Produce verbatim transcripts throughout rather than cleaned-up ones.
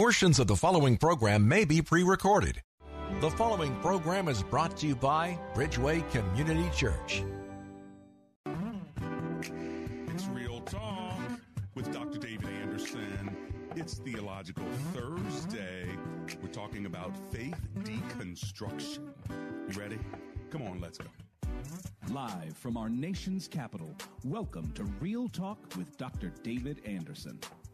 Portions of the following program may be pre-recorded. The following program is brought to you by Bridgeway Community Church. It's Real Talk with Doctor David Anderson. It's Theological Thursday. We're talking about faith deconstruction. You ready? Come on, let's go. Live from our nation's capital, welcome to Real Talk with Doctor David Anderson.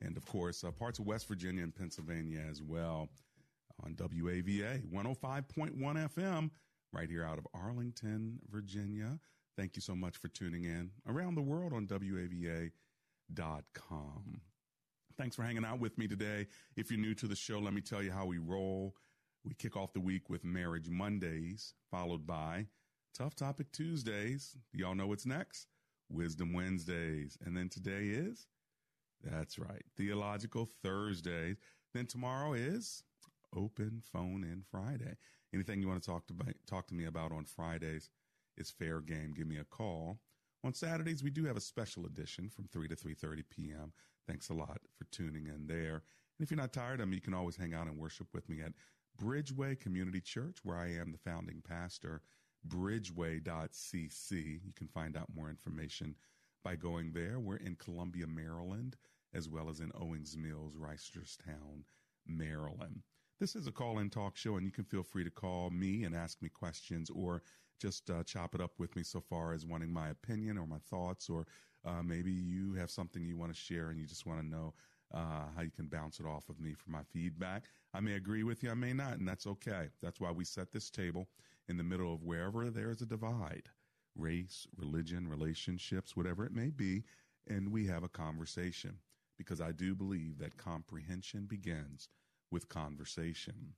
and, of course, uh, parts of West Virginia and Pennsylvania as well on W A V A one oh five point one F M right here out of Arlington, Virginia. Thank you so much for tuning in around the world on W A V A dot com. Thanks for hanging out with me today. If you're new to the show, let me tell you how we roll. We kick off the week with Marriage Mondays, followed by Tough Topic Tuesdays. Y'all know what's next? Wisdom Wednesdays. And then today is? That's right, Theological Thursdays. Then tomorrow is Open Phone In Friday. Anything you want to talk to talk to me about on Fridays is fair game. Give me a call. On Saturdays, we do have a special edition from three to three thirty p.m. Thanks a lot for tuning in there. And if you're not tired of me, you can always hang out and worship with me at Bridgeway Community Church, where I am the founding pastor, bridgeway dot c c. You can find out more information by going there. We're in Columbia, Maryland, as well as in Owings Mills, Reisterstown, Maryland. This is a call-in talk show, and you can feel free to call me and ask me questions or just uh, chop it up with me so far as wanting my opinion or my thoughts, or uh, maybe you have something you want to share and you just want to know uh, how you can bounce it off of me for my feedback. I may agree with you, I may not, and that's okay. That's why we set this table in the middle of wherever there is a divide, race, religion, relationships, whatever it may be, and we have a conversation, because I do believe that comprehension begins with conversation.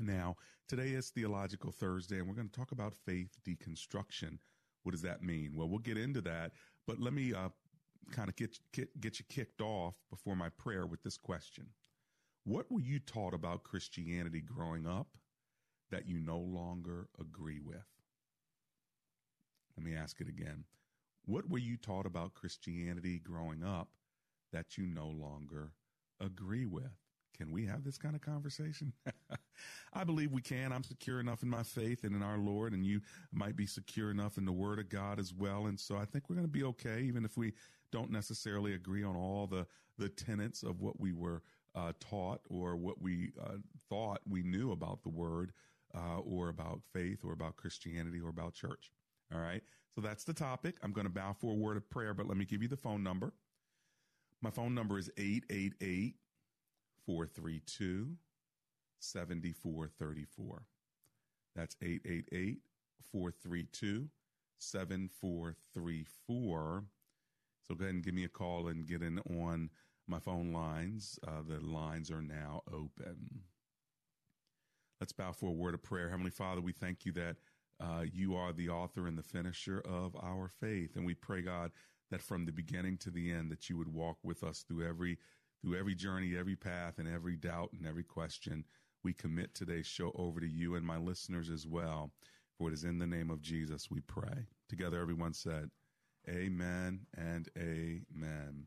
Now, today is Theological Thursday, and we're going to talk about faith deconstruction. What does that mean? Well, we'll get into that, but let me uh, kind of get, get, get you kicked off before my prayer with this question. What were you taught about Christianity growing up that you no longer agree with? Let me ask it again. What were you taught about Christianity growing up that you no longer agree with? Can we have this kind of conversation? I believe we can. I'm secure enough in my faith and in our Lord, and you might be secure enough in the Word of God as well. And so I think we're going to be okay, even if we don't necessarily agree on all the, the tenets of what we were uh, taught or what we uh, thought we knew about the Word. Uh, or about faith, or about Christianity, or about church. All right? So that's the topic. I'm going to bow for a word of prayer, but let me give you the phone number. My phone number is eight eight eight, four three two, seven four three four. That's eight eight eight, four three two, seven four three four. So go ahead and give me a call and get in on my phone lines. Uh, the lines are now open. Let's bow for a word of prayer. Heavenly Father, we thank you that uh, you are the author and the finisher of our faith. And we pray, God, that from the beginning to the end, that you would walk with us through every through every journey, every path, and every doubt and every question. We commit today's show over to you and my listeners as well. For it is in the name of Jesus we pray. Together, everyone said, amen and amen.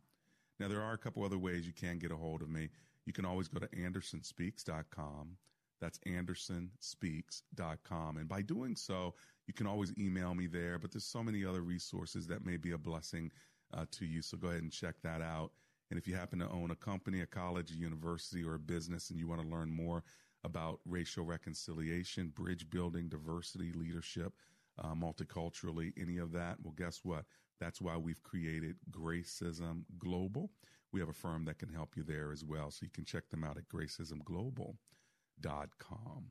Now, there are a couple other ways you can get a hold of me. You can always go to Anderson Speaks dot com. That's Anderson Speaks dot com. And by doing so, you can always email me there, but there's so many other resources that may be a blessing uh, to you. So go ahead and check that out. And if you happen to own a company, a college, a university, or a business, and you want to learn more about racial reconciliation, bridge building, diversity, leadership, uh, multiculturally, any of that, well, guess what? That's why we've created Gracism Global. We have a firm that can help you there as well. So you can check them out at gracism global dot com.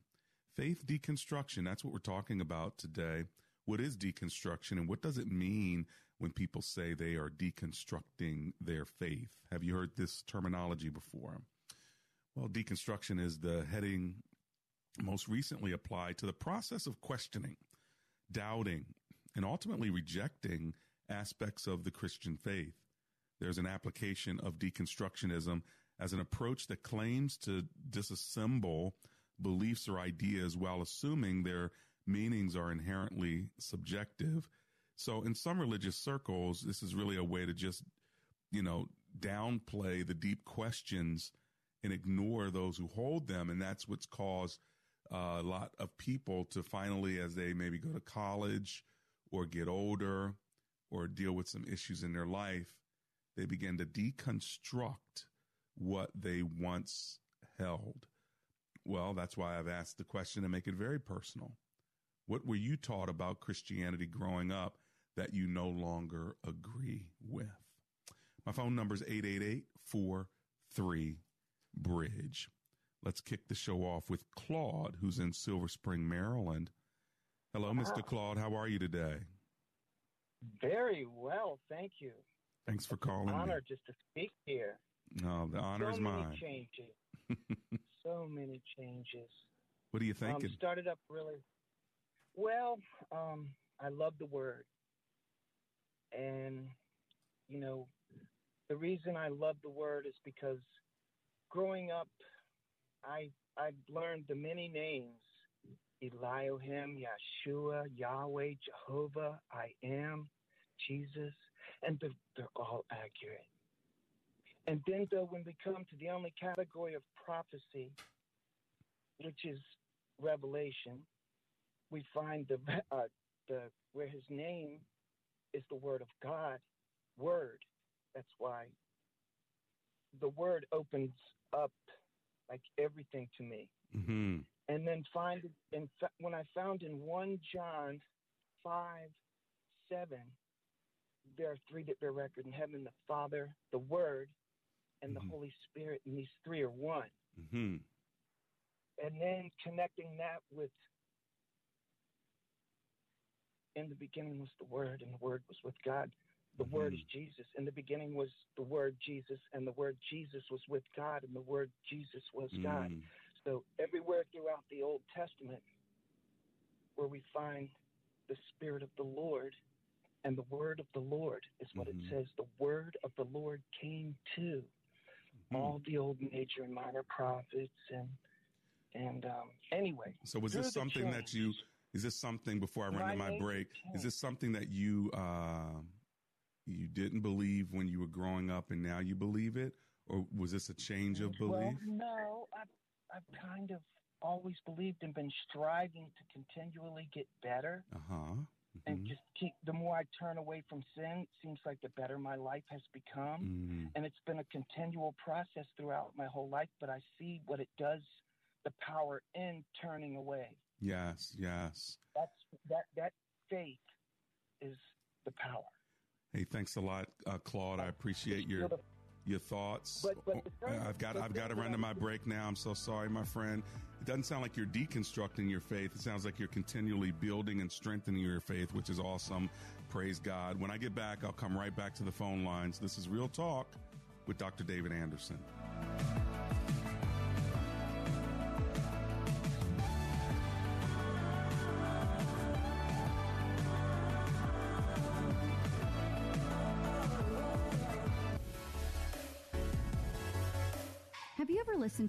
Faith deconstruction, that's what we're talking about today. What is deconstruction, and what does it mean when people say they are deconstructing their faith? Have you heard this terminology before? Well, deconstruction is the heading most recently applied to the process of questioning, doubting, and ultimately rejecting aspects of the Christian faith. There's an application of deconstructionism as an approach that claims to disassemble beliefs or ideas while assuming their meanings are inherently subjective. So in some religious circles, this is really a way to just, you know, downplay the deep questions and ignore those who hold them. And that's what's caused uh, a lot of people to finally, as they maybe go to college or get older or deal with some issues in their life, they begin to deconstruct what they once held. Well, that's why I've asked the question to make it very personal. What were you taught about Christianity growing up that you no longer agree with? My phone number is eight eight eight, four three, bridge. Let's kick the show off with Claude, who's in Silver Spring, Maryland. Hello, Mister Claude. How are you today? Very well, thank you. Thanks for it's calling an honor me. Just to speak here. No, the honor so is mine. So many changes. so many changes. What are you thinking? Um, started up really... Well, um, I love the word. And, you know, the reason I love the word is because growing up, I I learned the many names, Elohim, Yeshua, Yahweh, Jehovah, I am, Jesus, and they're, they're all accurate. And then, though, when we come to the only category of prophecy, which is Revelation, we find the, uh, the where his name is the word of God, word. That's why the word opens up like everything to me. Mm-hmm. And then find in, when I found in First John five, seven, there are three that bear record in heaven, the Father, the Word, and mm-hmm. the Holy Spirit, and these three are one. Mm-hmm. And then connecting that with in the beginning was the Word, and the Word was with God. The mm-hmm. Word is Jesus. In the beginning was the Word Jesus, and the Word Jesus was with God, and the Word Jesus was mm. God. So everywhere throughout the Old Testament where we find the Spirit of the Lord and the Word of the Lord is what mm-hmm. it says. The Word of the Lord came to mm-hmm. all the old major and minor prophets. And, and um, anyway. So was this something change, that you... Is this something, before I run to my break, is this something that you uh, you didn't believe when you were growing up and now you believe it? Or was this a change of belief? Well, no, I've, I've kind of always believed and been striving to continually get better. Uh-huh. Mm-hmm. And just keep, the more I turn away from sin, it seems like the better my life has become. Mm-hmm. And it's been a continual process throughout my whole life, but I see what it does, the power in turning away. Yes, yes. That's, that that faith is the power. Hey, thanks a lot, uh, Claude. I appreciate your your thoughts. But, but thing, I've got I've got to run to my break now. I'm so sorry, my friend. It doesn't sound like you're deconstructing your faith. It sounds like you're continually building and strengthening your faith, which is awesome. Praise God. When I get back, I'll come right back to the phone lines. This is Real Talk with Doctor David Anderson. Listen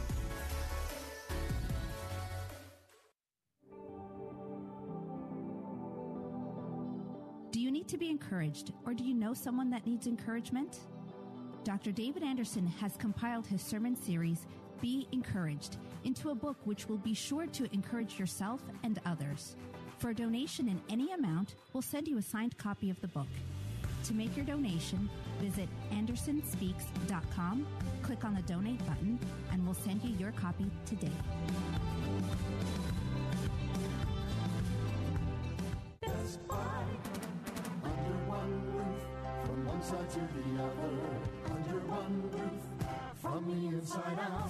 Do you need to be encouraged, or do you know someone that needs encouragement? Doctor David Anderson has compiled his sermon series, Be Encouraged, into a book which will be sure to encourage yourself and others. For a donation in any amount, we'll send you a signed copy of the book. To make your donation, visit Anderson Speaks dot com, click on the Donate button, and we'll send you your copy today. Best Buy, under one roof, from one side to the other, under one roof, from the inside out.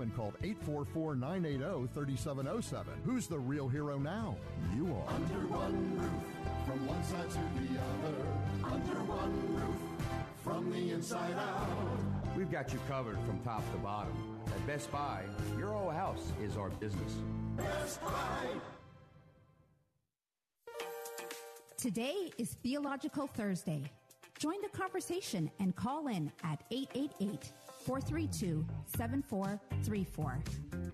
and called eight four four, nine eight zero, three seven zero seven. Who's the real hero now? You are. Under one roof, from one side to the other. Under one roof, from the inside out. We've got you covered from top to bottom. At Best Buy, your whole house is our business. Best Buy! Today is Theological Thursday. Join the conversation and call in at eight eight eight, four three two, seven four three four.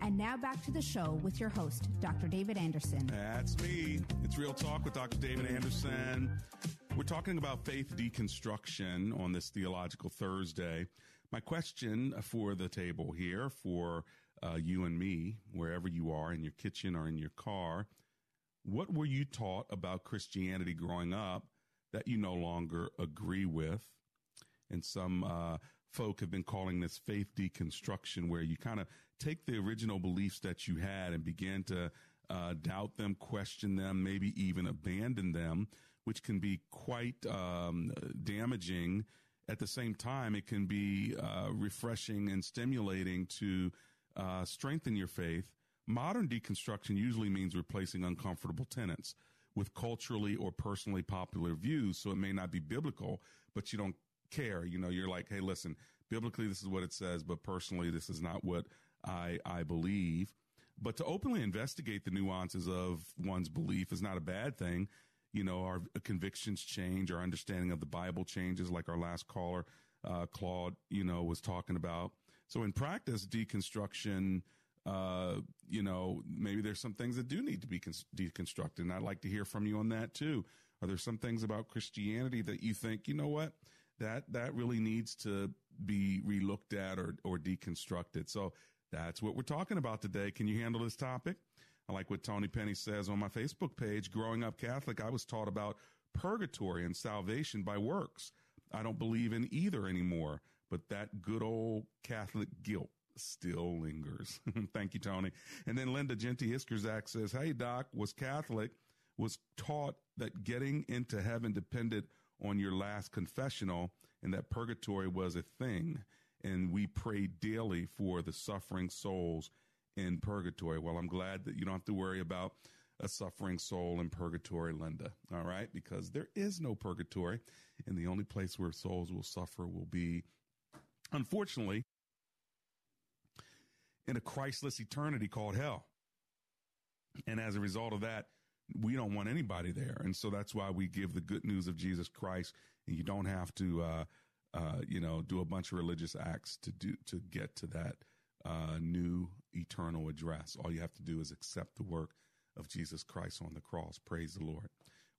And now back to the show with your host, Doctor David Anderson. That's me. It's Real Talk with Doctor David Anderson. We're talking about faith deconstruction on this Theological Thursday. My question for the table here for uh, you and me, wherever you are, in your kitchen or in your car, what were you taught about Christianity growing up that you no longer agree with? And some uh, folk have been calling this faith deconstruction, where you kind of take the original beliefs that you had and begin to uh, doubt them, question them, maybe even abandon them, which can be quite um, damaging. At the same time, it can be uh, refreshing and stimulating to uh, strengthen your faith. Modern deconstruction usually means replacing uncomfortable tenets with culturally or personally popular views. So it may not be biblical, but you don't care. You know, you're like, hey, listen, biblically, this is what it says, but personally, this is not what I, I believe. But to openly investigate the nuances of one's belief is not a bad thing. You know, our convictions change, our understanding of the Bible changes, like our last caller, uh, Claude, you know, was talking about. So in practice, deconstruction, uh, you know, maybe there's some things that do need to be con- deconstructed. And I'd like to hear from you on that too. Are there some things about Christianity that you think, you know what, that, that really needs to be relooked at or, or deconstructed? So that's what we're talking about today. Can you handle this topic? I like what Tony Penny says on my Facebook page. Growing up Catholic, I was taught about purgatory and salvation by works. I don't believe in either anymore, but that good old Catholic guilt still lingers. Thank you, Tony. And then Linda Genty Iskerzak says, hey, Doc, was Catholic, was taught that getting into heaven depended on your last confessional and that purgatory was a thing. And we pray daily for the suffering souls in purgatory. Well, I'm glad that you don't have to worry about a suffering soul in purgatory, Linda. All right. Because there is no purgatory. And the only place where souls will suffer will be, unfortunately, in a Christless eternity called hell. And as a result of that, we don't want anybody there. And so that's why we give the good news of Jesus Christ. And you don't have to, uh, uh, you know, do a bunch of religious acts to do, to get to that uh, new eternal address. All you have to do is accept the work of Jesus Christ on the cross. Praise the Lord.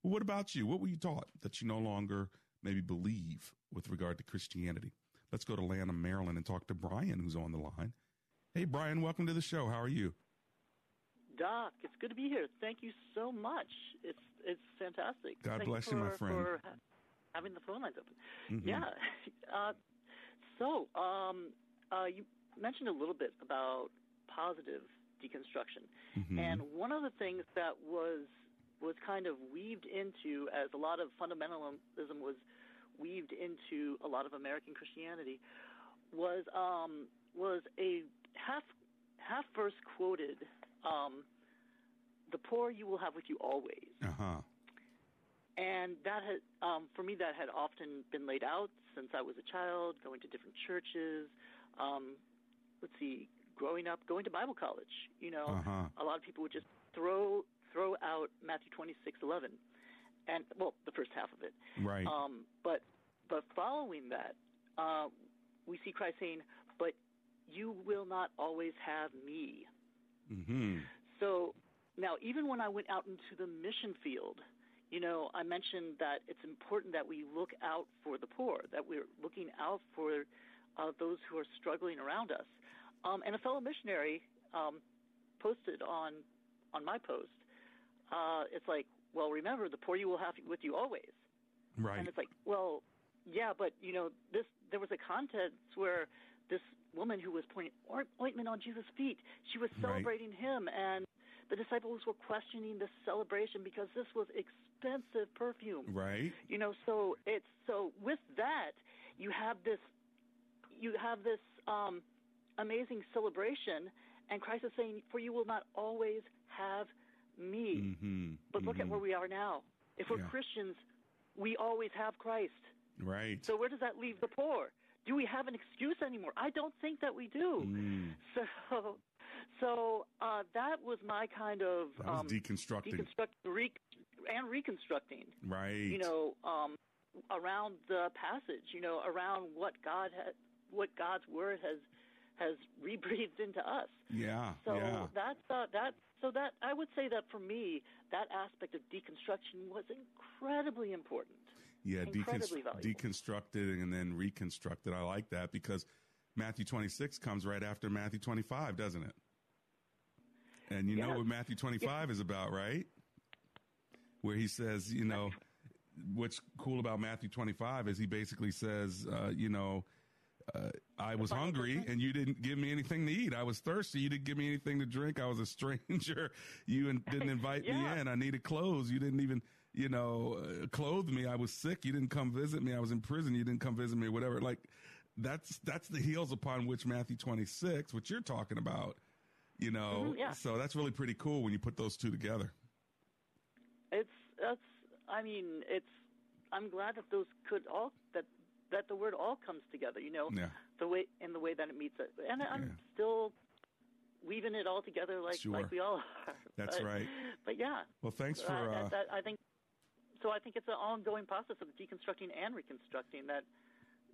Well, what about you? What were you taught that you no longer maybe believe with regard to Christianity? Let's go to Lanham, Maryland and talk to Brian, who's on the line. Hey, Brian, welcome to the show. How are you? Doc, it's good to be here. Thank you so much. It's it's fantastic. God Thank bless you, for, you, my friend. For ha- having the phone lines open. Mm-hmm. Yeah. Uh, so um, uh, you mentioned a little bit about positive deconstruction. Mm-hmm. And one of the things that was was kind of weaved into, as a lot of fundamentalism was weaved into a lot of American Christianity, was um, was a half half verse quoted. Um, the poor you will have with you always. Uh huh. And that had, um, for me, that had often been laid out since I was a child, going to different churches. Um, let's see, growing up, going to Bible college. You know, uh-huh. a lot of people would just throw throw out Matthew twenty-six eleven, and well, the first half of it. Right. Um, but but following that, uh, we see Christ saying, "But you will not always have me." Mm-hmm. So now, even when I went out into the mission field. You know, I mentioned that it's important that we look out for the poor, that we're looking out for uh, those who are struggling around us. Um, and a fellow missionary um, posted on on my post, uh, it's like, well, remember, the poor you will have with you always. Right. And it's like, well, yeah, but, you know, this there was a contest where this woman who was putting ointment on Jesus' feet, she was celebrating right. him, and the disciples were questioning this celebration because this was expensive perfume. Right. You know, so it's so with that, you have this you have this um, amazing celebration, and Christ is saying, "For you will not always have me." Mm-hmm. But look mm-hmm. at where we are now. If we're yeah. Christians, we always have Christ. Right. So where does that leave the poor? Do we have an excuse anymore? I don't think that we do. Mm. So So uh, that was my kind of that was um, deconstructing, deconstruct, re- and reconstructing. Right. You know, um, around the passage. You know, around what God has, what God's word has has rebreathed into us. Yeah. So yeah. that's uh, that. So that I would say that for me, that aspect of deconstruction was incredibly important. Yeah, incredibly deconst- deconstructed and then reconstructed. I like that because Matthew twenty-six comes right after Matthew twenty-five, doesn't it? And you yes. know what Matthew twenty-five yes. is about, right? Where he says, you know, what's cool about Matthew twenty-five is he basically says, uh, you know, uh, I was hungry and you didn't give me anything to eat. I was thirsty. You didn't give me anything to drink. I was a stranger. You didn't invite yeah. me in. I needed clothes. You didn't even, you know, uh, clothe me. I was sick. You didn't come visit me. I was in prison. You didn't come visit me, whatever. Like, That's that's the heels upon which Matthew twenty-six, which you're talking about, you know. Mm-hmm, yeah. So that's really pretty cool when you put those two together. It's that's. I mean, it's. I'm glad that those could all that that the word all comes together. You know, yeah. the way and the way that it meets it, and yeah. I'm still weaving it all together like sure. like we all are. That's but, right. But yeah. Well, thanks for. Uh, uh, that, I think so. I think it's an ongoing process of deconstructing and reconstructing that.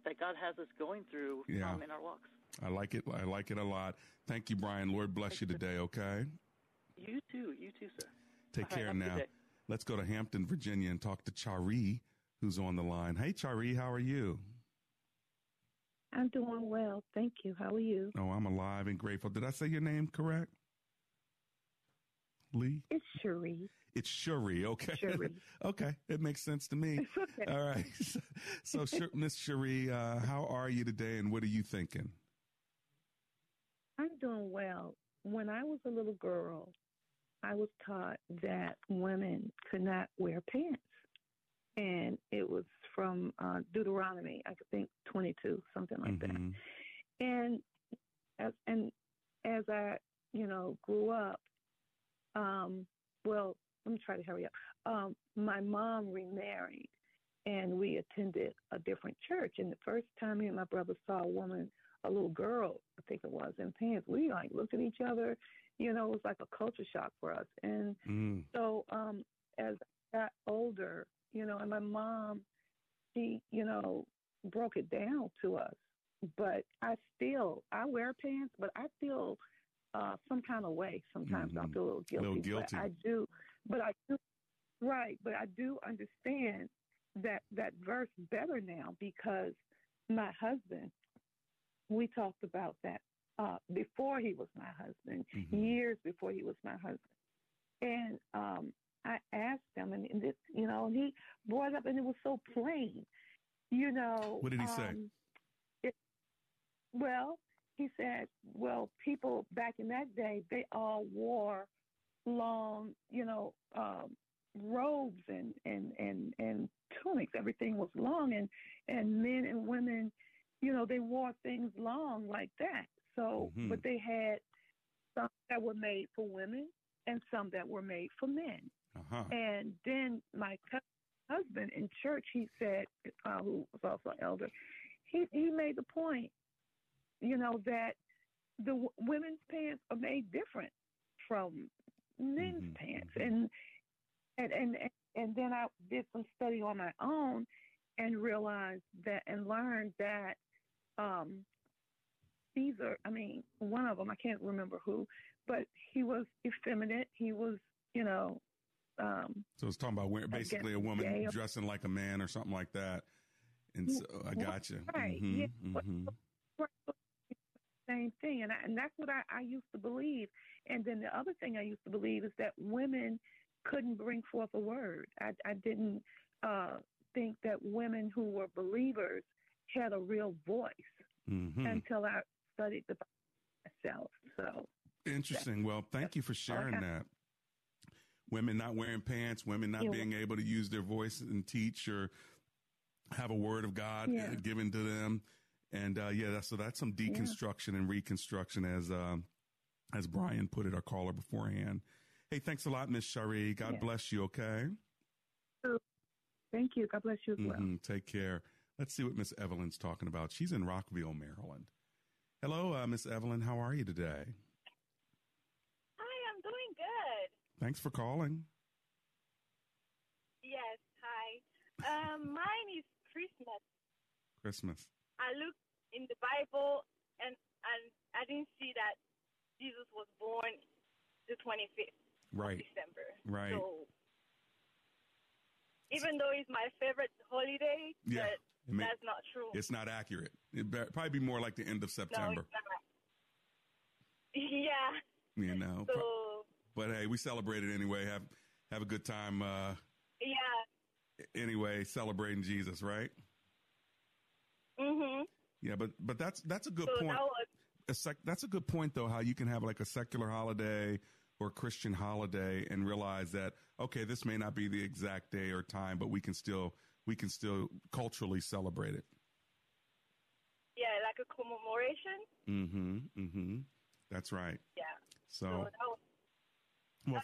that God has us going through yeah. um, in our walks. I like it. I like it a lot. Thank you, Brian. Lord bless Thanks, you today, sir. Okay? You too. You too, sir. Take All care right, now. Let's go to Hampton, Virginia, and talk to Chari, who's on the line. Hey, Chari, how are you? I'm doing well. Thank you. How are you? Oh, I'm alive and grateful. Did I say your name correct? Lee? It's Cherie. It's Cherie, okay. Cherie. Okay, it makes sense to me. It's okay. All right. So, so Miss Cherie, uh, how are you today and what are you thinking? I'm doing well. When I was a little girl, I was taught that women could not wear pants. And it was from uh, Deuteronomy, I think twenty-two, something like mm-hmm. that. And as, and as I, you know, grew up, Um, well, let me try to hurry up. Um, my mom remarried, and we attended a different church. And the first time me and my brother saw a woman, a little girl, I think it was, in pants, we like looked at each other. You know, it was like a culture shock for us. And mm. so um, as I got older, you know, and my mom, she, you know, broke it down to us. But I still, I wear pants, but I still... Uh, some kind of way. Sometimes mm-hmm. I feel a little guilty. A little guilty. But I do, but I do, right. But I do understand that that verse better now because my husband. We talked about that uh, before he was my husband, mm-hmm. years before he was my husband, and um, I asked him, and, and this, you know, and he brought it up, and it was so plain, you know. What did he um, say? It, well. He said, well, people back in that day, they all wore long, you know, um, robes and, and, and, and tunics. Everything was long. And, and men and women, you know, they wore things long like that. So, mm-hmm. but they had some that were made for women and some that were made for men. Uh-huh. And then my husband in church, he said, uh, who was also an elder, he, he made the point, you know, that the w- women's pants are made different from men's mm-hmm. pants. And, and, and, and then I did some study on my own and realized that and learned that um, these are, I mean, one of them, I can't remember who, but he was effeminate. He was, you know. Um, so it's talking about basically a woman gay. dressing like a man or something like that. And so I gotcha. Right. Mm-hmm, yeah. mm-hmm. Same thing. And, I, and that's what I, I used to believe. And then the other thing I used to believe is that women couldn't bring forth a word. I, I didn't uh, think that women who were believers had a real voice mm-hmm. until I studied the Bible myself. So interesting. Well, thank you for sharing that. Women not wearing pants, women not yeah. being able to use their voice and teach or have a word of God yeah. given to them. And, uh, yeah, that's, so that's some deconstruction yeah. and reconstruction, as um, as Brian put it, our caller beforehand. Hey, thanks a lot, Miss Shari. God yeah. bless you, okay? Thank you. God bless you as mm-hmm. well. Take care. Let's see what Miss Evelyn's talking about. She's in Rockville, Maryland. Hello, uh, Miss Evelyn. How are you today? Hi, I'm doing good. Thanks for calling. Yes, hi. Um, mine is Christmas. Christmas. I looked in the Bible, and, and I didn't see that Jesus was born the twenty-fifth right. of December. Right. So, even though it's my favorite holiday, yeah. but may, that's not true. It's not accurate. It'd probably be more like the end of September. No, it's not. Yeah. You know. So... Pro- But, hey, we celebrate it anyway. Have have a good time. Uh, yeah. Anyway, celebrating Jesus, right? Mm-hmm. Yeah, but, but that's that's a good so point. That was, a sec, that's a good point, though, how you can have, like, a secular holiday or a Christian holiday and realize that, okay, this may not be the exact day or time, but we can still we can still culturally celebrate it. Yeah, like a commemoration. Mm-hmm, mm-hmm. That's right. Yeah. So, so that was Well,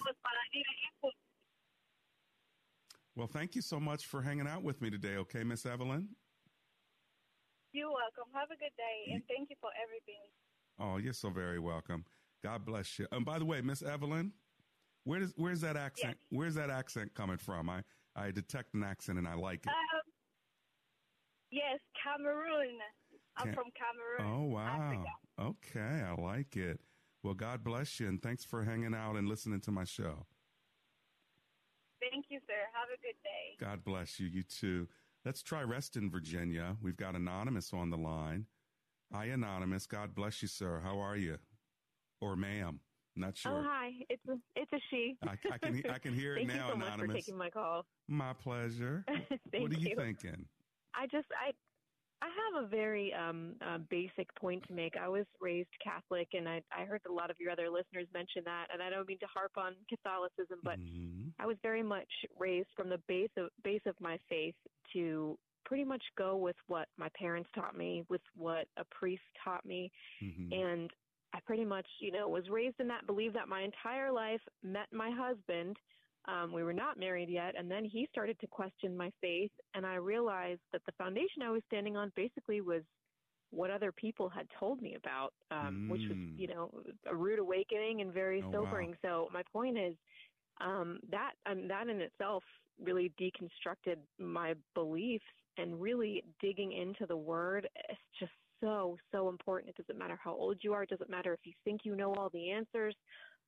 well, thank you so much for hanging out with me today, okay, Miss Evelyn? You're welcome. Have a good day, and thank you for everything. Oh, you're so very welcome. God bless you. And by the way, Miss Evelyn, where does where's that accent? Yes. Where's that accent coming from? I, I detect an accent, and I like it. Um, yes, Cameroon. I'm Cam- from Cameroon. Oh, wow. Africa. Okay, I like it. Well, God bless you, and thanks for hanging out and listening to my show. Thank you, sir. Have a good day. God bless you. You too. Let's try Reston, Virginia. We've got Anonymous on the line. Hi, Anonymous. God bless you, sir. How are you? Or ma'am. Not sure. Oh, hi. It's a, it's a she. I, I, can, I can hear it Thank now, you so Anonymous. Thank you for taking my call. My pleasure. Thank what are you, you thinking? I just... I. I have a very um, uh, basic point to make. I was raised Catholic, and I, I heard a lot of your other listeners mention that, and I don't mean to harp on Catholicism, but mm-hmm. I was very much raised from the base of, base of my faith to pretty much go with what my parents taught me, with what a priest taught me, mm-hmm. and I pretty much, you know, was raised in that, believed that my entire life, met my husband. Um, we were not married yet, and then he started to question my faith, and I realized that the foundation I was standing on basically was what other people had told me about, um, mm. which was, you know, a rude awakening and very oh, sobering. Wow. So my point is um, that um, that in itself really deconstructed my beliefs, and really digging into the Word is just so, so important. It doesn't matter how old you are. It doesn't matter if you think you know all the answers.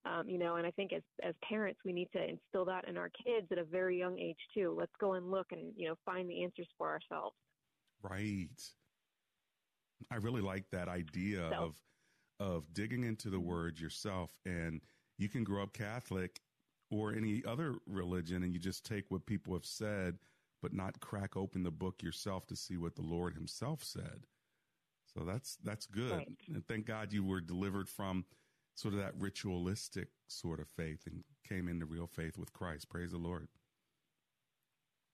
Um, you know, and I think as as parents, we need to instill that in our kids at a very young age, too. Let's go and look and, you know, find the answers for ourselves. Right. I really like that idea so. of of digging into the Word yourself. And you can grow up Catholic or any other religion, and you just take what people have said, but not crack open the book yourself to see what the Lord himself said. So that's that's good. Right. And thank God you were delivered from sort of that ritualistic sort of faith and came into real faith with Christ. Praise the Lord.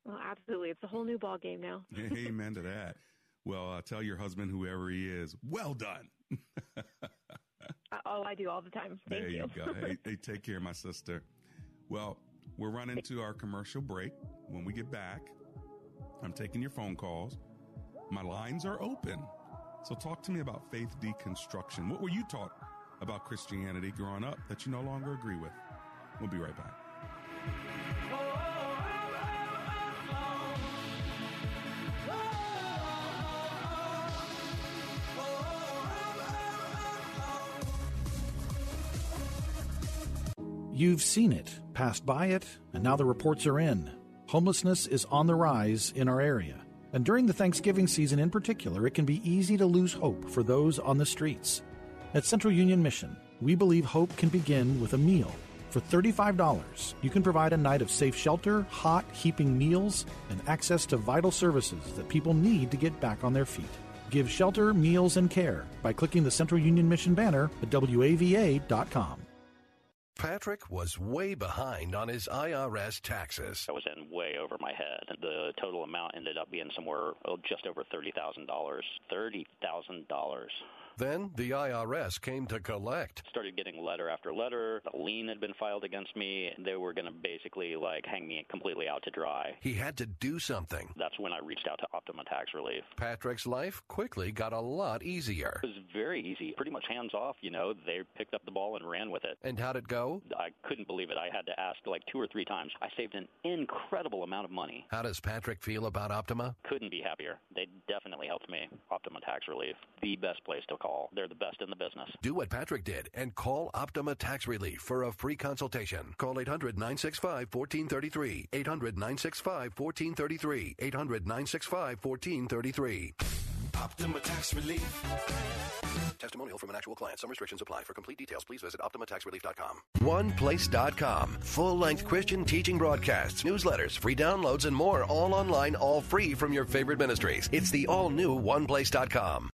Well, absolutely. It's a whole new ballgame now. Amen to that. well, uh, tell your husband, whoever he is, well done. Oh, I do all the time. Thank there you. you go. Hey, hey, take care, my sister. Well, we're running to our commercial break. When we get back, I'm taking your phone calls. My lines are open. So talk to me about faith deconstruction. What were you taught about Christianity growing up that you no longer agree with? We'll be right back. You've seen it, passed by it, and now the reports are in. Homelessness is on the rise in our area. And during the Thanksgiving season in particular, it can be easy to lose hope for those on the streets. At Central Union Mission, we believe hope can begin with a meal. For thirty-five dollars, you can provide a night of safe shelter, hot, heaping meals, and access to vital services that people need to get back on their feet. Give shelter, meals, and care by clicking the Central Union Mission banner at W A V A dot com. Patrick was way behind on his I R S taxes. I was in way over my head. The total amount ended up being somewhere oh, just over thirty thousand dollars. thirty thousand dollars. Then the I R S came to collect. Started getting letter after letter. A lien had been filed against me. They were going to basically like hang me completely out to dry. He had to do something. That's when I reached out to Optima Tax Relief. Patrick's life quickly got a lot easier. It was very easy. Pretty much hands off, you know. They picked up the ball and ran with it. And how'd it go? I couldn't believe it. I had to ask like two or three times. I saved an incredible amount of money. How does Patrick feel about Optima? Couldn't be happier. They definitely helped me. Optima Tax Relief. The best place to call. They're the best in the business. Do what Patrick did and call Optima Tax Relief for a free consultation. Call eight hundred, nine six five, one four three three. eight hundred, nine six five, one four three three. eight hundred, nine six five, one four three three. Optima Tax Relief. Testimonial from an actual client. Some restrictions apply. For complete details, please visit Optima Tax Relief dot com. One Place dot com. Full-length Christian teaching broadcasts, newsletters, free downloads, and more. All online, all free from your favorite ministries. It's the all-new One Place dot com.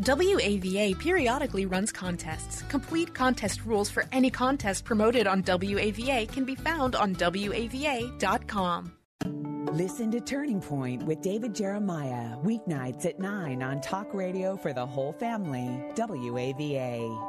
W A V A periodically runs contests. Complete contest rules for any contest promoted on W A V A can be found on W A V A dot com. Listen to Turning Point with David Jeremiah, weeknights at nine on Talk Radio for the whole family, W A V A.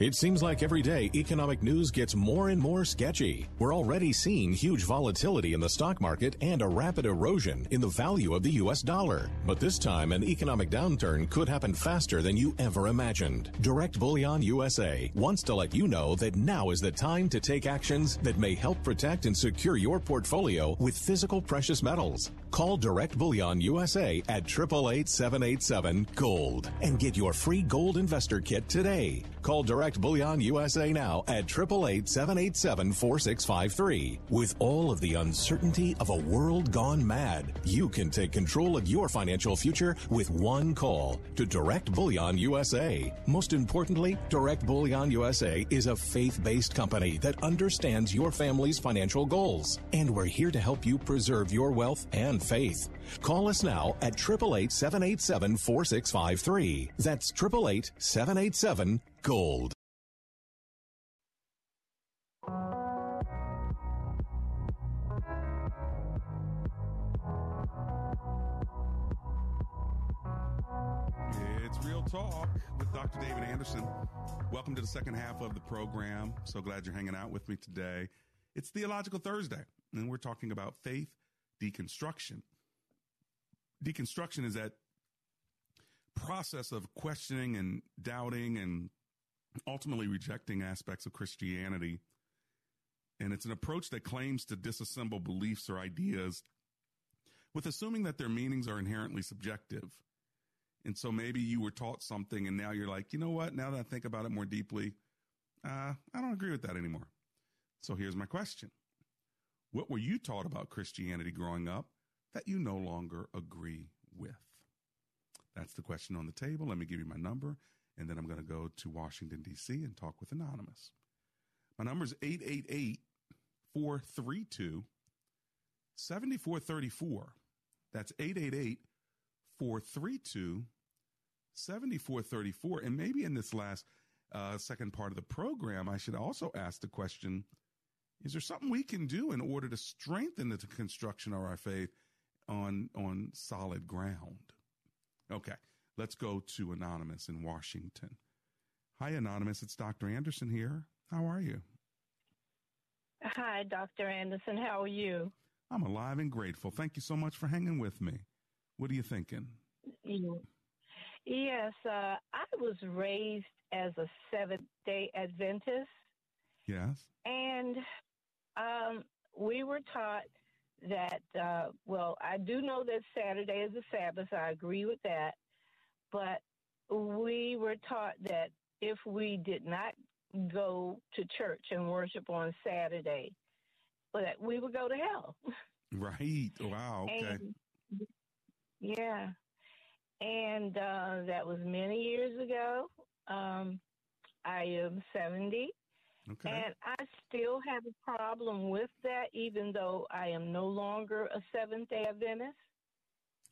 It seems like every day economic news gets more and more sketchy. We're already seeing huge volatility in the stock market and a rapid erosion in the value of the U S dollar. But this time, an economic downturn could happen faster than you ever imagined. Direct Bullion U S A wants to let you know that now is the time to take actions that may help protect and secure your portfolio with physical precious metals. Call Direct Bullion U S A at eight eight eight, seven eight seven, GOLD and get your free gold investor kit today. Call Direct Direct Bullion U S A now at eight eight eight, seven eight seven, four six five three. With all of the uncertainty of a world gone mad, you can take control of your financial future with one call to Direct Bullion U S A. Most importantly, Direct Bullion U S A is a faith-based company that understands your family's financial goals, and we're here to help you preserve your wealth and faith. Call us now at eight eight eight, seven eight seven, four six five three. That's eight eight eight, seven eight seven, GOLD. It's Real Talk with Doctor David Anderson. Welcome to the second half of the program. So glad you're hanging out with me today. It's Theological Thursday, and we're talking about faith deconstruction. Deconstruction is that process of questioning and doubting and ultimately rejecting aspects of Christianity. And it's an approach that claims to disassemble beliefs or ideas with assuming that their meanings are inherently subjective. And so maybe you were taught something and now you're like, you know what? Now that I think about it more deeply, uh, I don't agree with that anymore. So here's my question. What were you taught about Christianity growing up that you no longer agree with? That's the question on the table. Let me give you my number, and then I'm going to go to Washington, D C and talk with Anonymous. My number is eight eight eight, four three two, seven four three four. That's eight eight eight, four three two, seven four three four. And maybe in this last uh, second part of the program, I should also ask the question, is there something we can do in order to strengthen the construction of our faith on on solid ground. Okay, let's go to Anonymous in Washington. Hi, Anonymous. It's Doctor Anderson here. How are you? Hi, Doctor Anderson. How are you? I'm alive and grateful. Thank you so much for hanging with me. What are you thinking? Yes, uh, I was raised as a Seventh-day Adventist. Yes. And um, we were taught that, uh, well, I do know that Saturday is the Sabbath. I agree with that. But we were taught that if we did not go to church and worship on Saturday, that we would go to hell. Right. Wow. Okay. And, yeah. And uh, that was many years ago. Um, I am seventy. Okay. And I still have a problem with that, even though I am no longer a Seventh-day Adventist.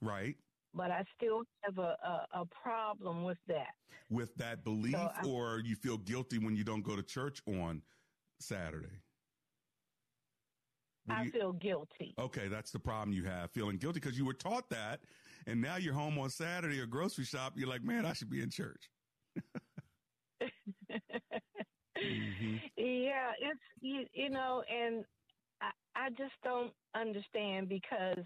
Right. But I still have a, a, a problem with that. With that belief, so I, or you feel guilty when you don't go to church on Saturday? What I you, feel guilty. Okay, that's the problem you have, feeling guilty, because you were taught that, and now you're home on Saturday or grocery shop, you're like, man, I should be in church. Mm-hmm. Yeah, it's, you, you know, and I, I just don't understand, because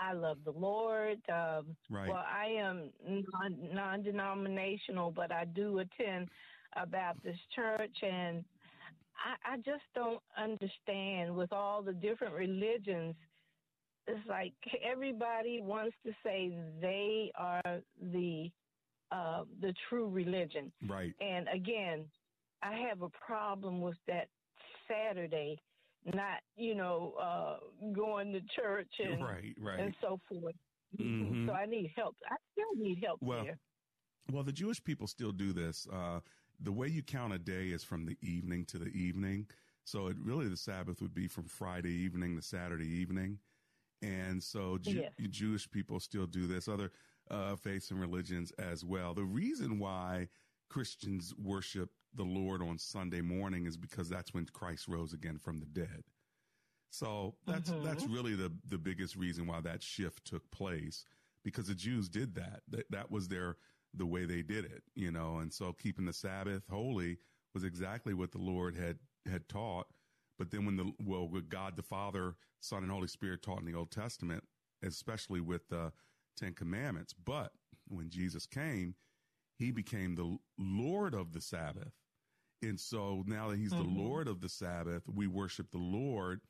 I love the Lord. Um, right. Well, I am non, non-denominational, but I do attend a Baptist church, and I, I just don't understand with all the different religions. It's like everybody wants to say they are the uh, the true religion. Right. And again, I have a problem with that Saturday, not, you know, uh, going to church and right, right. and so forth. Mm-hmm. So I need help. I still need help well, there. Well, the Jewish people still do this. Uh, the way you count a day is from the evening to the evening. So it really, the Sabbath would be from Friday evening to Saturday evening. And so Ju- yes. Jewish people still do this, other uh, faiths and religions as well. The reason why Christians worship the Lord on Sunday morning is because that's when Christ rose again from the dead. So that's mm-hmm. that's really the, the biggest reason why that shift took place, because the Jews did that. That that was their the way they did it, you know, and so keeping the Sabbath holy was exactly what the Lord had, had taught. But then when the well with God the Father, Son, and Holy Spirit taught in the Old Testament, especially with the Ten Commandments, but when Jesus came, he became the Lord of the Sabbath. And so now that he's mm-hmm. the Lord of the Sabbath, we worship the Lord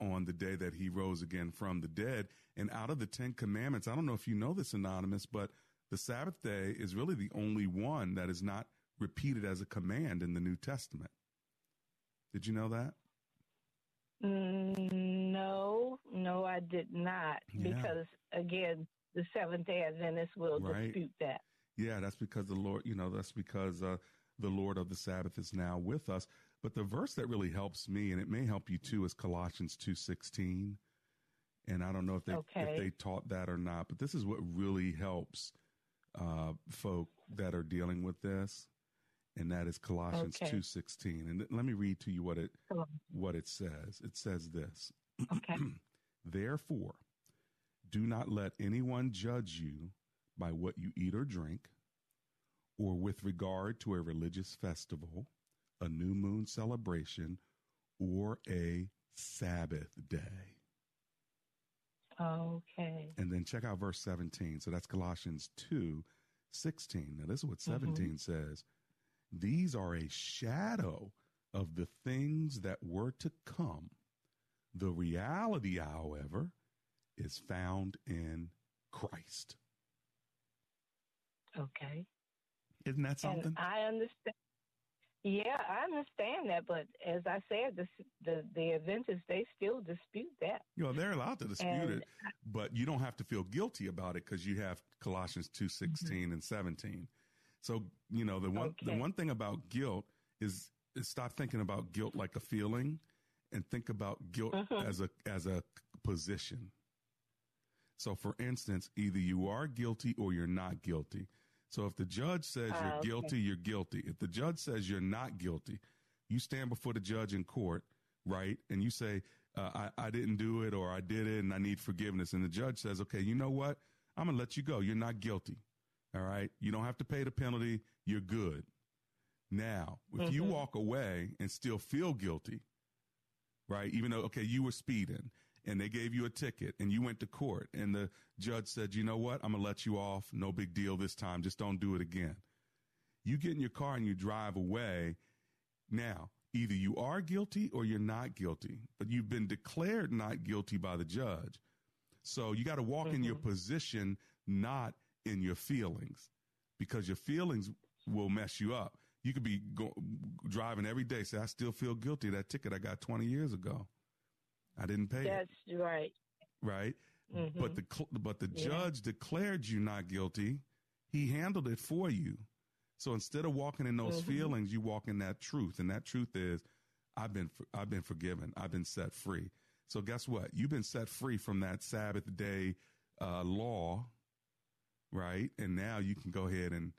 on the day that he rose again from the dead. And out of the Ten Commandments, I don't know if you know this, Anonymous, but the Sabbath day is really the only one that is not repeated as a command in the New Testament. Did you know that? Mm, no, no, I did not. Yeah. Because, again, the Seventh-day Adventists will right. dispute that. Yeah, that's because the Lord, you know, that's because uh, the Lord of the Sabbath is now with us. But the verse that really helps me, and it may help you too, is Colossians two sixteen. And I don't know if they, okay. if they taught that or not, but this is what really helps uh, folk that are dealing with this, and that is Colossians okay. two sixteen. And th- let me read to you what it what it says. It says this. Okay. Therefore, do not let anyone judge you by what you eat or drink, or with regard to a religious festival, a new moon celebration, or a Sabbath day. Okay. And then check out verse seventeen. So that's Colossians two sixteen. Now this is what seventeen mm-hmm. says. These are a shadow of the things that were to come. The reality, however, is found in Christ. Okay. Isn't that something? And I understand. Yeah, I understand that. But as I said, the, the, the Adventists, they still dispute that. You know, they're allowed to dispute and it, but you don't have to feel guilty about it because you have Colossians two sixteen mm-hmm. and seventeen. So, you know, the one, okay. the one thing about guilt is, is stop thinking about guilt like a feeling and think about guilt uh-huh. as a as a position. So, for instance, either you are guilty or you're not guilty. So if the judge says you're uh, okay. guilty, you're guilty. If the judge says you're not guilty, you stand before the judge in court, right? And you say, uh, I, I didn't do it, or I did it and I need forgiveness. And the judge says, okay, you know what? I'm going to let you go. You're not guilty. All right. You don't have to pay the penalty. You're good. Now, if mm-hmm. you walk away and still feel guilty, right, even though, okay, you were speeding and they gave you a ticket and you went to court and the judge said, you know what, I'm going to let you off. No big deal this time. Just don't do it again. You get in your car and you drive away. Now, either you are guilty or you're not guilty, but you've been declared not guilty by the judge. So you got to walk mm-hmm. in your position, not in your feelings, because your feelings will mess you up. You could be go, driving every day, say, I still feel guilty. That ticket I got twenty years ago, I didn't pay That's it. That's right. Right? Mm-hmm. But the but the yeah. judge declared you not guilty. He handled it for you. So instead of walking in those mm-hmm. feelings, you walk in that truth. And that truth is, I've been I've been forgiven. I've been set free. So guess what? You've been set free from that Sabbath day uh, law, right? And now you can go ahead and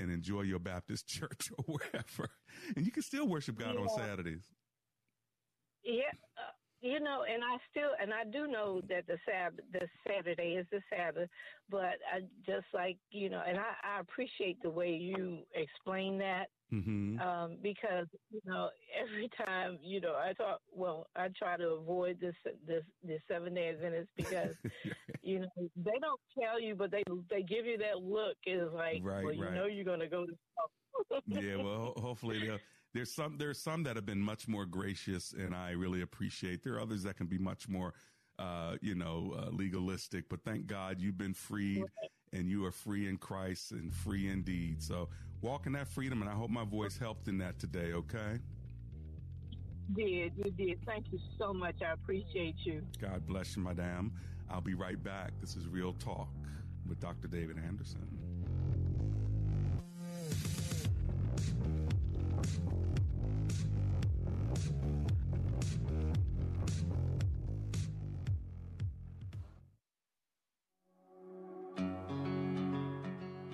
and enjoy your Baptist church or wherever. And you can still worship God yeah. on Saturdays. Yeah. Uh, you know, and I still, and I do know that the Sabbath, the Saturday is the Sabbath, but I just like, you know, and I, I appreciate the way you explain that mm-hmm. um, because, you know, every time, you know, I thought, well, I try to avoid this, this, this Seventh-day Adventist because, you know, they don't tell you, but they, they give you that look. It's like, right, well, you right. know, you're going to go to yeah, well, hopefully they'll. There's some there's some that have been much more gracious, and I really appreciate. There are others that can be much more, uh, you know, uh, legalistic. But thank God you've been freed, and you are free in Christ and free indeed. So walk in that freedom, and I hope my voice helped in that today, okay? Did, you did. Thank you so much. I appreciate you. God bless you, madam. I'll be right back. This is Real Talk with Doctor David Anderson.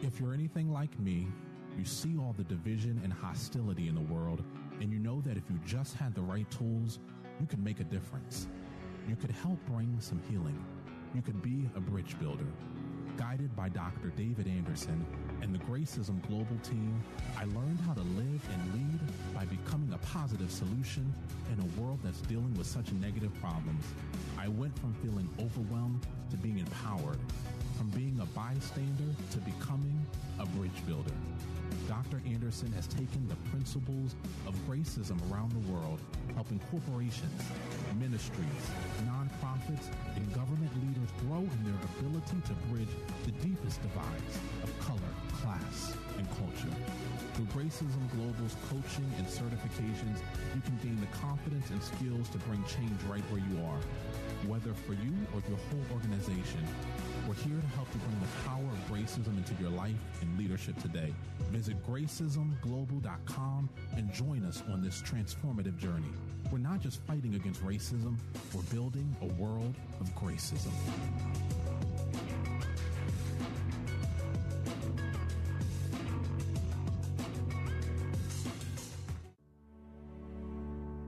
If you're anything like me, you see all the division and hostility in the world, and you know that if you just had the right tools, you could make a difference. You could help bring some healing. You could be a bridge builder. Guided by Doctor David Anderson and the Gracism Global team, I learned how to live and lead by becoming a positive solution in a world that's dealing with such negative problems. I went from feeling overwhelmed to being empowered, from being a bystander to becoming a bridge builder. Doctor Anderson has taken the principles of Gracism around the world, helping corporations, ministries, nonprofits, and government leaders grow in their ability to bridge the deepest divides of color, class, and culture. Through Gracism Global's coaching and certifications, you can gain the confidence and skills to bring change right where you are. Whether for you or your whole organization, we're here to help you bring the power of Gracism into your life and leadership today. Visit Gracism Global dot com and join us on this transformative journey. We're not just fighting against racism, we're building a world of Gracism.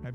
Have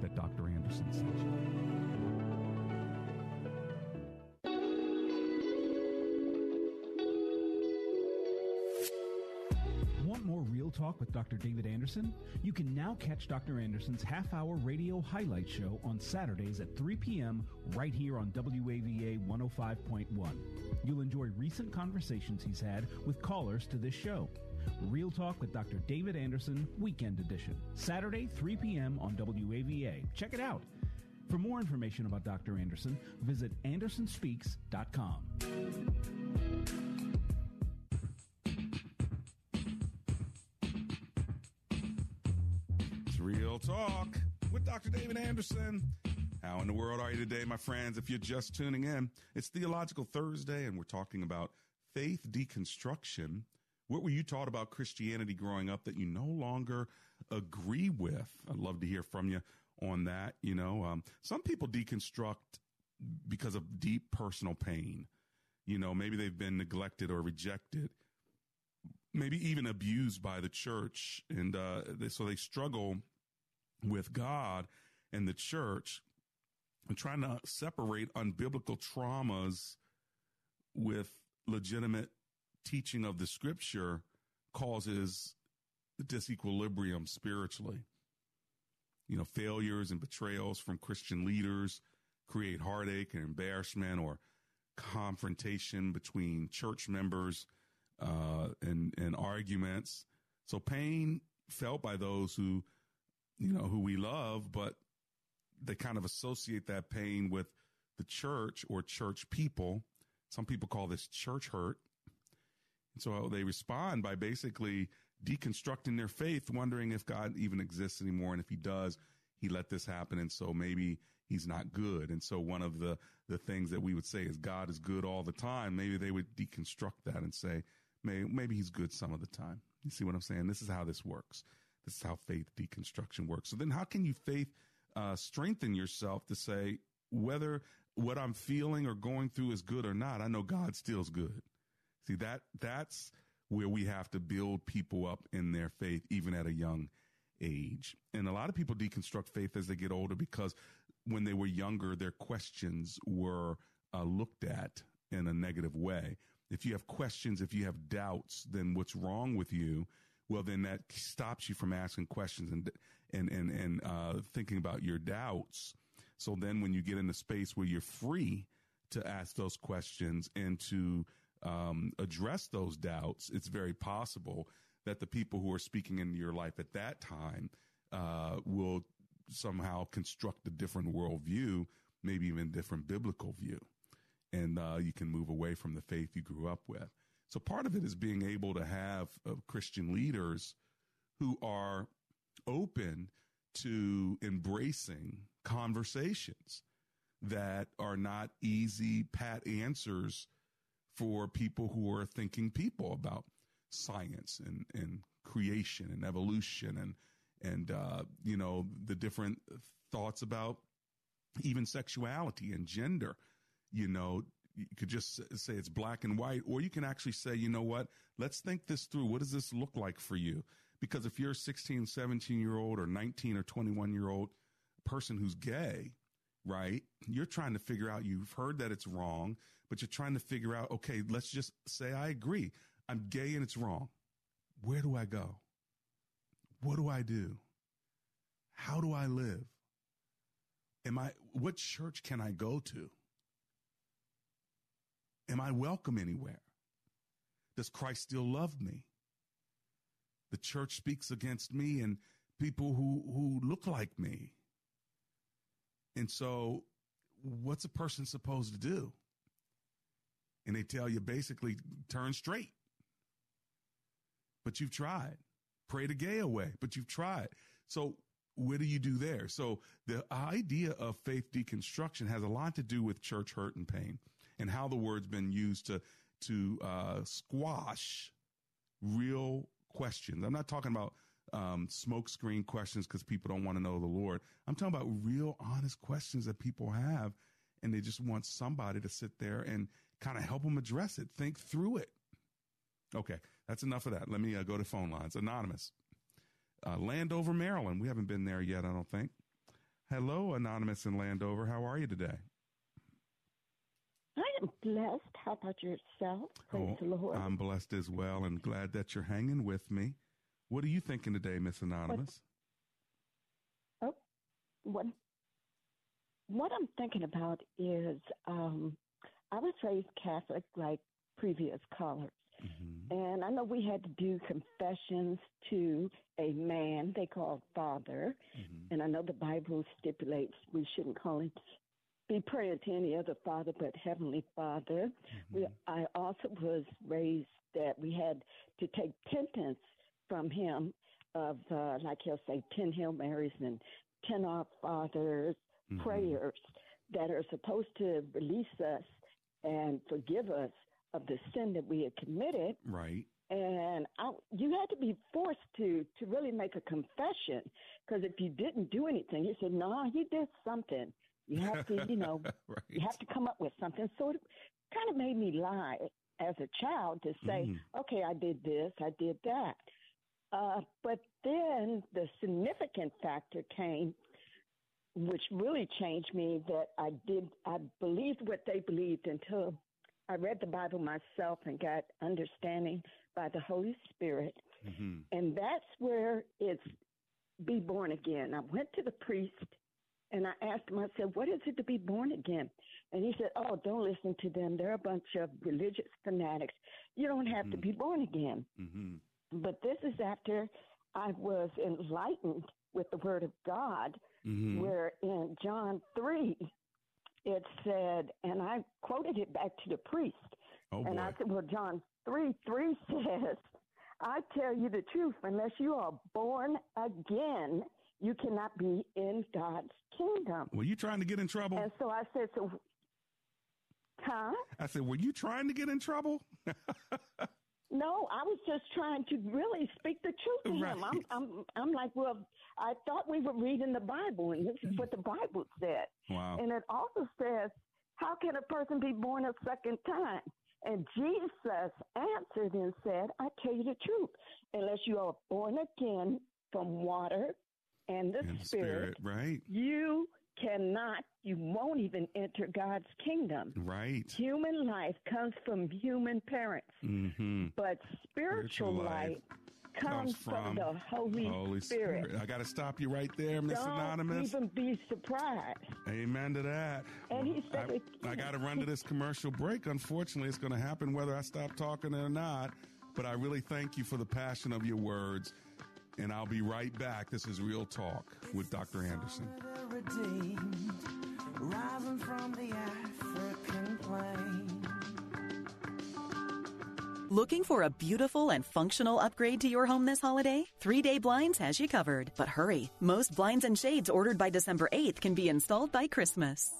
that Doctor Anderson says. Want more Real Talk with Doctor David Anderson? You can now catch Doctor Anderson's half-hour radio highlight show on Saturdays at three p.m. right here on W A V A one oh five point one. You'll enjoy recent conversations he's had with callers to this show. Real Talk with Doctor David Anderson, Weekend Edition, Saturday, three p.m. on W A V A. Check it out. For more information about Doctor Anderson, visit Anderson Speaks dot com. It's Real Talk with Doctor David Anderson. How in the world are you today, my friends? If you're just tuning in, it's Theological Thursday, and we're talking about faith deconstruction. What were you taught about Christianity growing up that you no longer agree with? I'd love to hear from you on that. You know, um, some people deconstruct because of deep personal pain. You know, maybe they've been neglected or rejected, maybe even abused by the church. And uh, they, so they struggle with God and the church. I'm trying to separate unbiblical traumas with legitimate teaching of the scripture causes disequilibrium spiritually. You know, failures and betrayals from Christian leaders create heartache and embarrassment or confrontation between church members uh, and, and arguments. So pain felt by those who, you know, who we love, but they kind of associate that pain with the church or church people. Some people call this church hurt. And so they respond by basically deconstructing their faith, wondering if God even exists anymore. And if he does, he let this happen. And so maybe he's not good. And so one of the, the things that we would say is God is good all the time. Maybe they would deconstruct that and say, maybe, maybe he's good some of the time. You see what I'm saying? This is how this works. This is how faith deconstruction works. So then how can you faith Uh, strengthen yourself to say whether what I'm feeling or going through is good or not? I know God still is good. See, that that's where we have to build people up in their faith, even at a young age. And a lot of people deconstruct faith as they get older because when they were younger, their questions were uh, looked at in a negative way. If you have questions, if you have doubts, then what's wrong with you? Well, then that stops you from asking questions and and and and uh, thinking about your doubts. So then when you get in a space where you're free to ask those questions and to um, address those doubts, it's very possible that the people who are speaking into your life at that time uh, will somehow construct a different worldview, maybe even different biblical view. And uh, you can move away from the faith you grew up with. So part of it is being able to have uh, Christian leaders who are open to embracing conversations that are not easy, pat answers for people who are thinking people about science and, and creation and evolution and, and uh, you know, the different thoughts about even sexuality and gender, you know. You could just say it's black and white, or you can actually say, you know what, let's think this through. What does this look like for you? Because if you're a sixteen, seventeen-year-old or nineteen or twenty-one-year-old person who's gay, right, you're trying to figure out, you've heard that it's wrong, but you're trying to figure out, okay, let's just say I agree. I'm gay and it's wrong. Where do I go? What do I do? How do I live? Am I? What church can I go to? Am I welcome anywhere? Does Christ still love me? The church speaks against me and people who, who look like me. And so what's a person supposed to do? And they tell you basically turn straight. But you've tried. Pray the gay away, but you've tried. So what do you do there? So the idea of faith deconstruction has a lot to do with church hurt and pain, and how the word's been used to to uh, squash real questions. I'm not talking about um, smokescreen questions because people don't want to know the Lord. I'm talking about real, honest questions that people have, and they just want somebody to sit there and kind of help them address it, think through it. Okay, that's enough of that. Let me uh, go to phone lines. Anonymous. Uh, Landover, Maryland. We haven't been there yet, I don't think. Hello, Anonymous in Landover. How are you today? I am blessed. How about yourself? Praise the Lord. I'm blessed as well, and glad that you're hanging with me. What are you thinking today, Miss Anonymous? What, oh, what, what I'm thinking about is um, I was raised Catholic like previous callers, mm-hmm. And I know we had to do confessions to a man they called Father. Mm-hmm. And I know the Bible stipulates we shouldn't call him, be praying to any other father but Heavenly Father. Mm-hmm. We, I also was raised that we had to take penance from him of, uh, like he'll say, ten Hail Marys and ten Our Fathers, mm-hmm. prayers that are supposed to release us and forgive us of the sin that we had committed. Right. And I, you had to be forced to, to really make a confession, because if you didn't do anything, you said, no, you did something. You have to, you know, right. you have to come up with something. So it kind of made me lie as a child to say, mm-hmm. okay, I did this, I did that. Uh, but then the significant factor came, which really changed me, that I did, I believed what they believed until I read the Bible myself and got understanding by the Holy Spirit. Mm-hmm. And that's where it's be born again. I went to the priest and I asked him, I said, what is it to be born again? And he said, oh, don't listen to them. They're a bunch of religious fanatics. You don't have mm-hmm. to be born again. Mm-hmm. But this is after I was enlightened with the Word of God, mm-hmm. where in John three, it said, and I quoted it back to the priest. Oh, and boy. I said, well, John three three says, I tell you the truth, unless you are born again, you cannot be in God's kingdom. Were you trying to get in trouble? And so I said, so, huh? I said, were you trying to get in trouble? No, I was just trying to really speak the truth to right. him. I'm, I'm, I'm like, well, I thought we were reading the Bible, and this is what the Bible said. Wow. And it also says, how can a person be born a second time? And Jesus answered and said, I tell you the truth, unless you are born again from water and the and Spirit, Spirit, right? you cannot, you won't even enter God's kingdom. Right. Human life comes from human parents, mm-hmm. but spiritual, spiritual life comes, comes from, from the Holy, Holy Spirit. Spirit. I got to stop you right there, Miss Anonymous. Don't even be surprised. Amen to that. And he said, I, I got to run to this commercial break. Unfortunately, it's going to happen whether I stop talking or not, but I really thank you for the passion of your words. And I'll be right back. This is Real Talk with Doctor Anderson. Rising from the African plain. Looking for a beautiful and functional upgrade to your home this holiday? Three Day Blinds has you covered. But hurry, most blinds and shades ordered by December eighth can be installed by Christmas.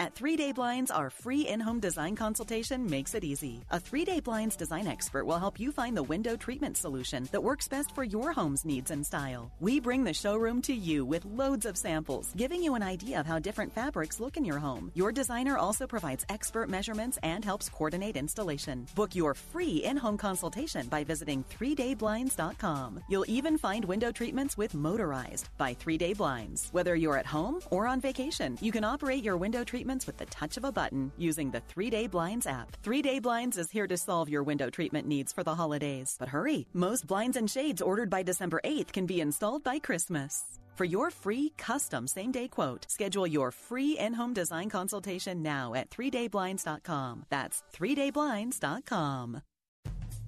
At Three Day Blinds, our free in-home design consultation makes it easy. A Three Day Blinds design expert will help you find the window treatment solution that works best for your home's needs and style. We bring the showroom to you with loads of samples, giving you an idea of how different fabrics look in your home. Your designer also provides expert measurements and helps coordinate installation. Book your free in-home consultation by visiting three day blinds dot com. You'll even find window treatments with motorized by Three Day Blinds. Whether you're at home or on vacation, you can operate your window treatment with the touch of a button using the Three Day Blinds app. Three Day Blinds is here to solve your window treatment needs for the holidays. But hurry, most blinds and shades ordered by December eighth can be installed by Christmas. For your free custom same-day quote, schedule your free in-home design consultation now at three day blinds dot com. That's three day blinds dot com.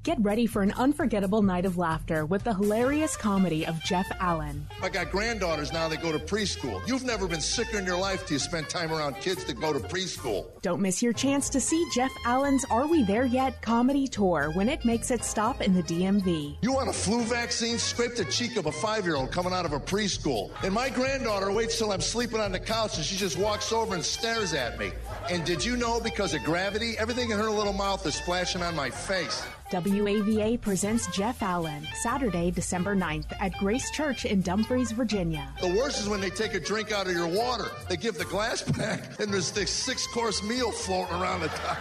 Get ready for an unforgettable night of laughter with the hilarious comedy of Jeff Allen. I got granddaughters now that go to preschool. You've never been sicker in your life till you spend time around kids that go to preschool. Don't miss your chance to see Jeff Allen's Are We There Yet? Comedy Tour when it makes its stop in the D M V. You want a flu vaccine? Scrape the cheek of a five-year-old coming out of a preschool. And my granddaughter waits till I'm sleeping on the couch and she just walks over and stares at me. And did you know, because of gravity, everything in her little mouth is splashing on my face. W A V A presents Jeff Allen, Saturday, December ninth at Grace Church in Dumfries, Virginia. The worst is when they take a drink out of your water. They give the glass back, and there's this six-course meal floating around the top.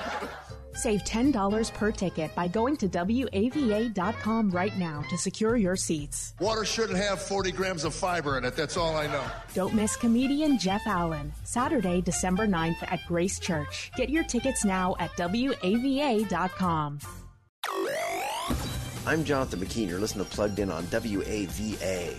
Save ten dollars per ticket by going to W A V A dot com right now to secure your seats. Water shouldn't have forty grams of fiber in it. That's all I know. Don't miss comedian Jeff Allen, Saturday, December ninth at Grace Church. Get your tickets now at W A V A dot com. I'm Jonathan McKean. You're listening to Plugged In on W A V A.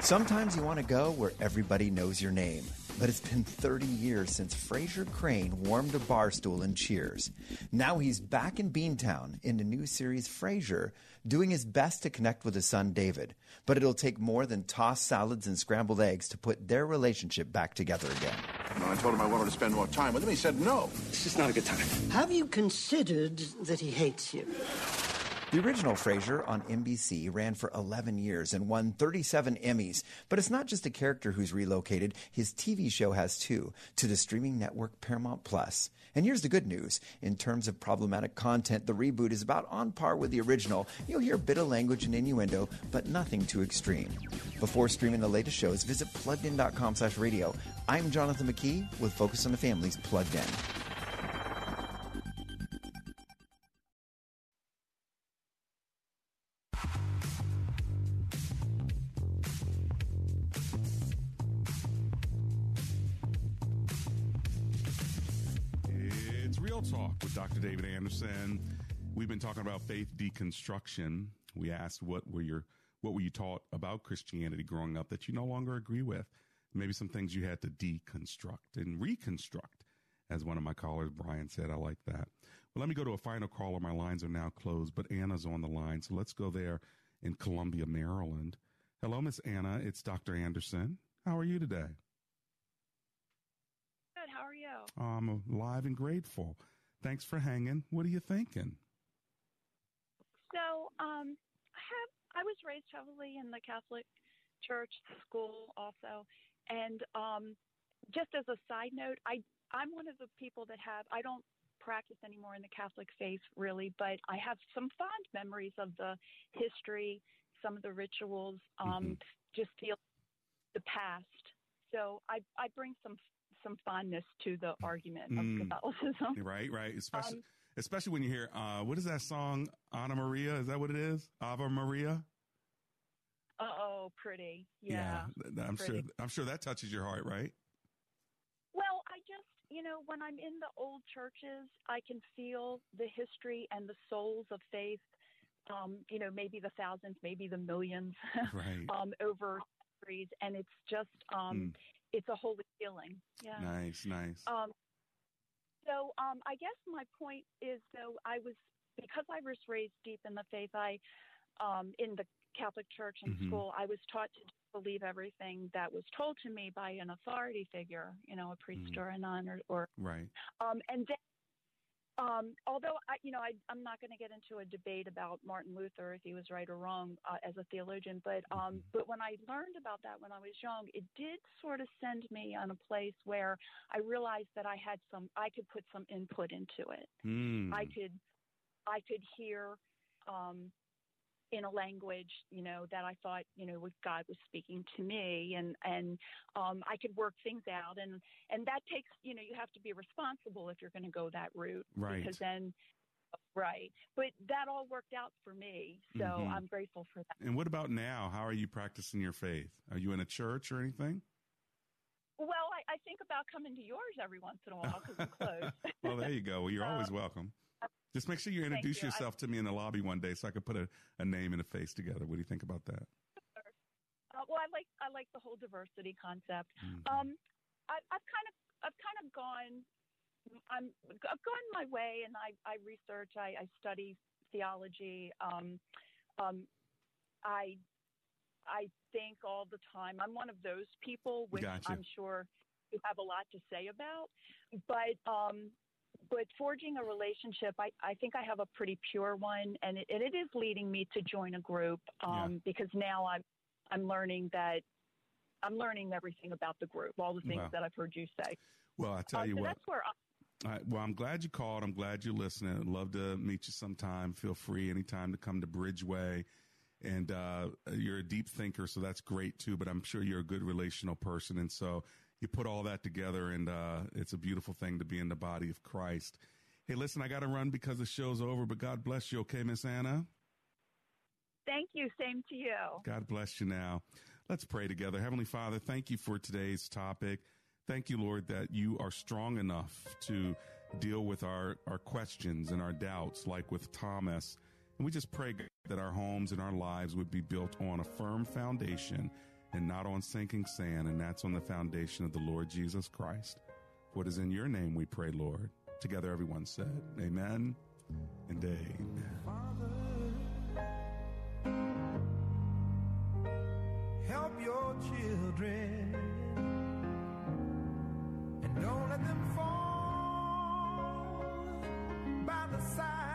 Sometimes you want to go where everybody knows your name. But it's been thirty years since Fraser Crane warmed a bar stool in Cheers. Now he's back in Beantown in the new series Frasier, doing his best to connect with his son David. But it'll take more than tossed salads and scrambled eggs to put their relationship back together again. Well, I told him I wanted to spend more time with him. He said no. This is not a good time. Have you considered that he hates you? The original Frasier on N B C ran for eleven years and won thirty-seven Emmys. But it's not just a character who's relocated. His T V show has too, to the streaming network Paramount Plus. And here's the good news. In terms of problematic content, the reboot is about on par with the original. You'll hear a bit of language and innuendo, but nothing too extreme. Before streaming the latest shows, visit plugged in dot com slash radio. I'm Jonathan McKee with Focus on the Family's Plugged In. Talk with Doctor David Anderson. We've been talking about faith deconstruction. We asked what were your what were you taught about Christianity growing up that you no longer agree with? Maybe some things you had to deconstruct and reconstruct, as one of my callers, Brian, said. I like that. Well, let me go to a final caller. My lines are now closed, but Anna's on the line, so let's go there in Columbia, Maryland. Hello, Miss Anna. It's Doctor Anderson. How are you today? Good. How are you? I'm alive and grateful. Thanks for hanging. What are you thinking? So, um, I have I was raised heavily in the Catholic Church school also, and um, just as a side note, I I'm one of the people that have I don't practice anymore in the Catholic faith really, but I have some fond memories of the history, some of the rituals, um, mm-hmm. just the the past. So I I bring some. some fondness to the argument of mm. Catholicism. Right, right. Especially um, especially when you hear, uh, what is that song, Anna Maria? Is that what it is? Ave Maria? Uh-oh, pretty. Yeah. yeah I'm pretty. sure I'm sure that touches your heart, right? Well, I just, you know, when I'm in the old churches, I can feel the history and the souls of faith, um, you know, maybe the thousands, maybe the millions right. um, over centuries. And it's just... Um, mm. It's a holy feeling. Yeah. Nice, nice. Um, so um, I guess my point is, though, I was because I was raised deep in the faith. I um, in the Catholic Church and mm-hmm. school, I was taught to believe everything that was told to me by an authority figure, you know, a priest mm-hmm. or a nun, or, or right. Um, and then, um, although I, you know, I, I'm not going to get into a debate about Martin Luther if he was right or wrong uh, as a theologian, but um, mm-hmm. but when I learned about that when I was young, it did sort of send me on a place where I realized that I had some, I could put some input into it. Mm. I could, I could hear um, in a language, you know, that I thought, you know, God was speaking to me, and and um, I could work things out, and and that takes, you know, you have to be responsible if you're going to go that route, right? Because then, right. But that all worked out for me, so mm-hmm. I'm grateful for that. And what about now? How are you practicing your faith? Are you in a church or anything? Well, I, I think about coming to yours every once in a while because I'm close. Well, there you go. Well, you're um, always welcome. Just make sure you introduce you. yourself I, to me in the lobby one day so I can put a, a name and a face together. What do you think about that? Uh, well, I like I like the whole diversity concept. Mm-hmm. Um, I, I've kind of I've kind of gone I'm I've gone my way, and I, I research I, I study theology. Um, um, I I think all the time. I'm one of those people, which gotcha. I'm sure you have a lot to say about, but. Um, But forging a relationship, I, I think I have a pretty pure one, and it, and it is leading me to join a group um, yeah. because now I'm I'm learning that I'm learning everything about the group, all the things wow. that I've heard you say. Well, I tell uh, you so what, that's where I'm, I, well, I'm glad you called. I'm glad you're listening. I'd love to meet you sometime. Feel free anytime to come to Bridgeway, and uh, you're a deep thinker, so that's great too. But I'm sure you're a good relational person, and so. You put all that together, and uh, it's a beautiful thing to be in the body of Christ. Hey, listen, I got to run because the show's over, but God bless you, okay, Miss Anna? Thank you. Same to you. God bless you now. Let's pray together. Heavenly Father, thank you for today's topic. Thank you, Lord, that you are strong enough to deal with our, our questions and our doubts, like with Thomas. And we just pray that our homes and our lives would be built on a firm foundation and not on sinking sand, and that's on the foundation of the Lord Jesus Christ. For it is in your name we pray, Lord. Together everyone said, amen and amen. Father, help your children, and don't let them fall by the side.